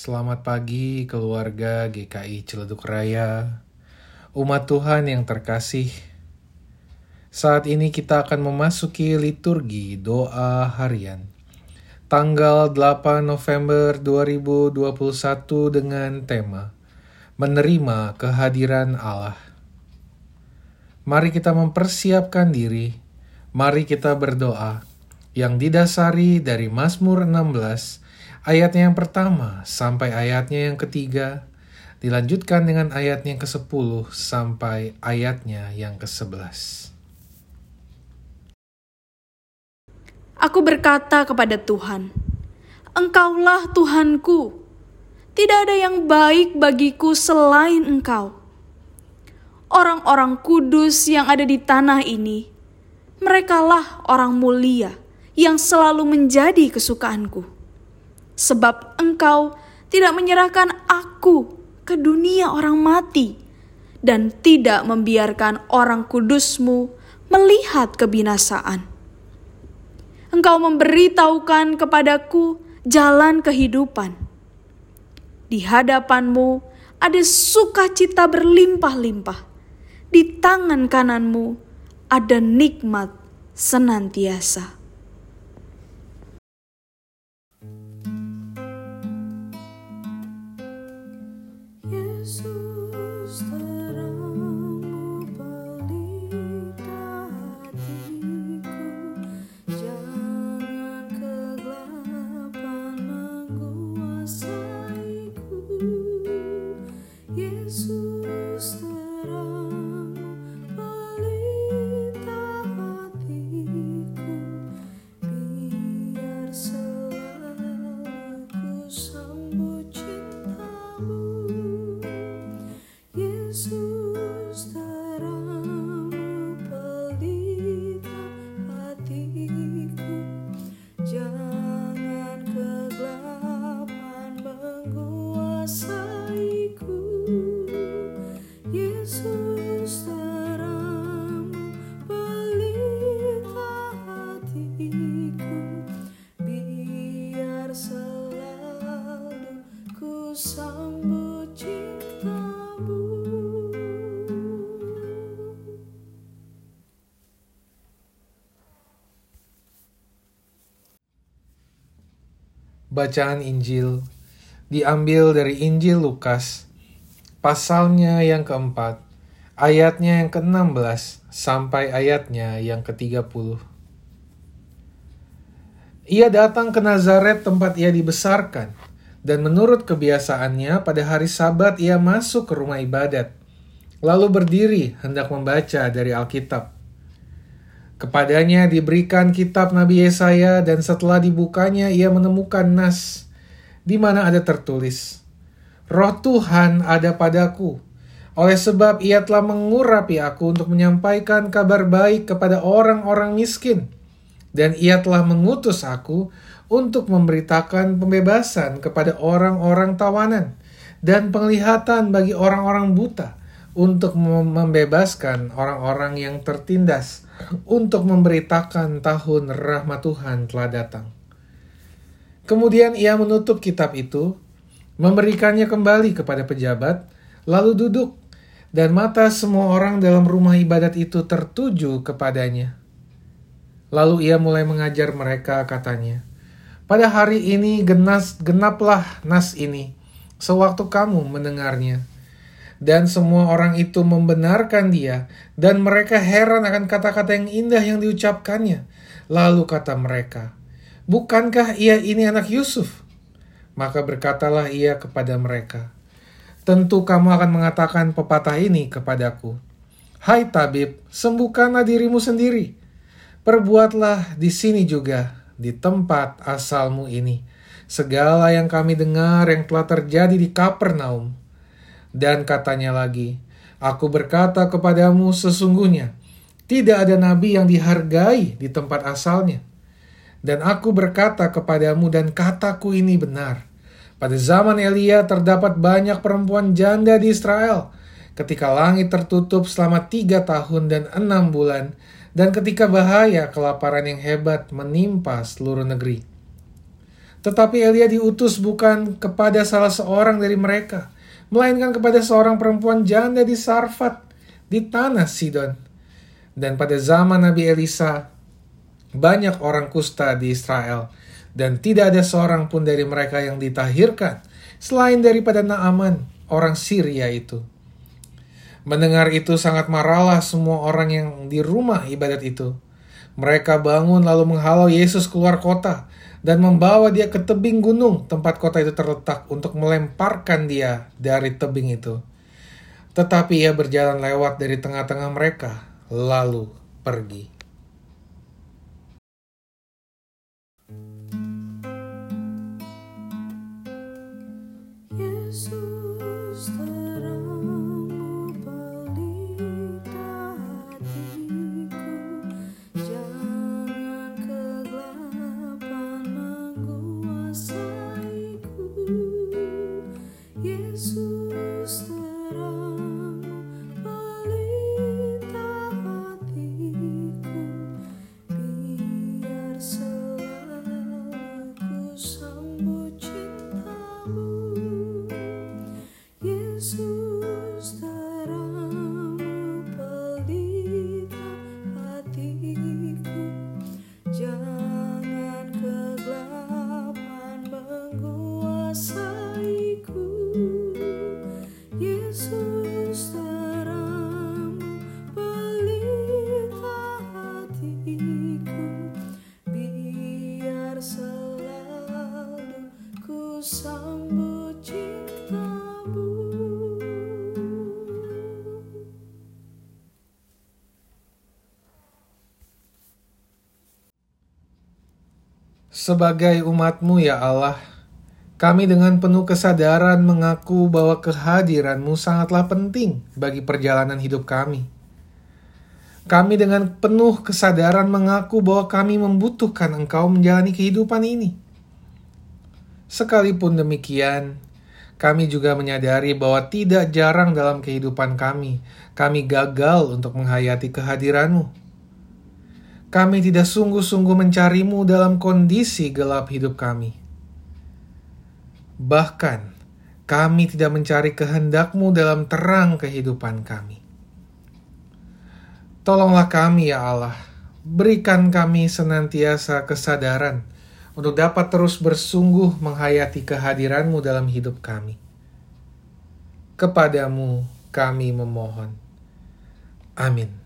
Selamat pagi keluarga GKI Ciledug Raya, umat Tuhan yang terkasih. Saat ini kita akan memasuki liturgi doa harian tanggal 8 November 2021 dengan tema Menerima Kehadiran Allah. Mari kita mempersiapkan diri, mari kita berdoa yang didasari dari Mazmur 16 ayatnya yang pertama sampai ayatnya yang ketiga, dilanjutkan dengan ayatnya yang ke-10 sampai ayatnya yang ke-11. Aku berkata kepada Tuhan, Engkaulah Tuhanku, tidak ada yang baik bagiku selain Engkau. Orang-orang kudus yang ada di tanah ini, merekalah orang mulia yang selalu menjadi kesukaanku. Sebab Engkau tidak menyerahkan aku ke dunia orang mati dan tidak membiarkan orang kudus-Mu melihat kebinasaan. Engkau memberitahukan kepadaku jalan kehidupan. Di hadapan-Mu ada sukacita berlimpah-limpah. Di tangan kanan-Mu ada nikmat senantiasa. Bacaan Injil diambil dari Injil Lukas, pasalnya yang ke-4, ayatnya yang ke-16 sampai ayatnya yang ke-30. Ia datang ke Nazaret tempat ia dibesarkan, dan menurut kebiasaannya pada hari Sabat ia masuk ke rumah ibadat, lalu berdiri hendak membaca dari Alkitab. Kepadanya diberikan kitab Nabi Yesaya, dan setelah dibukanya ia menemukan nas, di mana ada tertulis, Roh Tuhan ada padaku, oleh sebab ia telah mengurapi aku untuk menyampaikan kabar baik kepada orang-orang miskin, dan ia telah mengutus aku untuk memberitakan pembebasan kepada orang-orang tawanan, dan penglihatan bagi orang-orang buta, untuk membebaskan orang-orang yang tertindas, untuk memberitakan tahun rahmat Tuhan telah datang. Kemudian ia menutup kitab itu, memberikannya kembali kepada pejabat, lalu duduk, dan mata semua orang dalam rumah ibadat itu tertuju kepadanya. Lalu ia mulai mengajar mereka, katanya, Pada hari ini genaplah nas ini, sewaktu kamu mendengarnya. Dan semua orang itu membenarkan dia, dan mereka heran akan kata-kata yang indah yang diucapkannya. Lalu kata mereka, Bukankah ia ini anak Yusuf? Maka berkatalah ia kepada mereka, Tentu kamu akan mengatakan pepatah ini kepadaku, Hai tabib, sembuhkanlah dirimu sendiri. Perbuatlah di sini juga, di tempat asalmu ini, segala yang kami dengar yang telah terjadi di Kapernaum. Dan katanya lagi, Aku berkata kepadamu sesungguhnya, tidak ada nabi yang dihargai di tempat asalnya. Dan aku berkata kepadamu dan kataku ini benar. Pada zaman Elia terdapat banyak perempuan janda di Israel, ketika langit tertutup selama 3 tahun dan 6 bulan, dan ketika bahaya kelaparan yang hebat menimpa seluruh negeri. Tetapi Elia diutus bukan kepada salah seorang dari mereka, melainkan kepada seorang perempuan janda di Sarfat, di tanah Sidon. Dan pada zaman Nabi Elisa, banyak orang kusta di Israel, dan tidak ada seorang pun dari mereka yang ditahirkan, selain daripada Naaman, orang Syria itu. Mendengar itu sangat marahlah semua orang yang di rumah ibadat itu. Mereka bangun lalu menghalau Yesus keluar kota dan membawa dia ke tebing gunung tempat kota itu terletak untuk melemparkan dia dari tebing itu. Tetapi ia berjalan lewat dari tengah-tengah mereka lalu pergi. Sebagai umat-Mu ya Allah, kami dengan penuh kesadaran mengaku bahwa kehadiran-Mu sangatlah penting bagi perjalanan hidup kami. Kami dengan penuh kesadaran mengaku bahwa kami membutuhkan Engkau menjalani kehidupan ini. Sekalipun demikian, kami juga menyadari bahwa tidak jarang dalam kehidupan kami gagal untuk menghayati kehadiran-Mu. Kami tidak sungguh-sungguh mencari-Mu dalam kondisi gelap hidup kami. Bahkan, kami tidak mencari kehendak-Mu dalam terang kehidupan kami. Tolonglah kami ya Allah, berikan kami senantiasa kesadaran untuk dapat terus bersungguh menghayati kehadiran-Mu dalam hidup kami. Kepadamu kami memohon. Amin.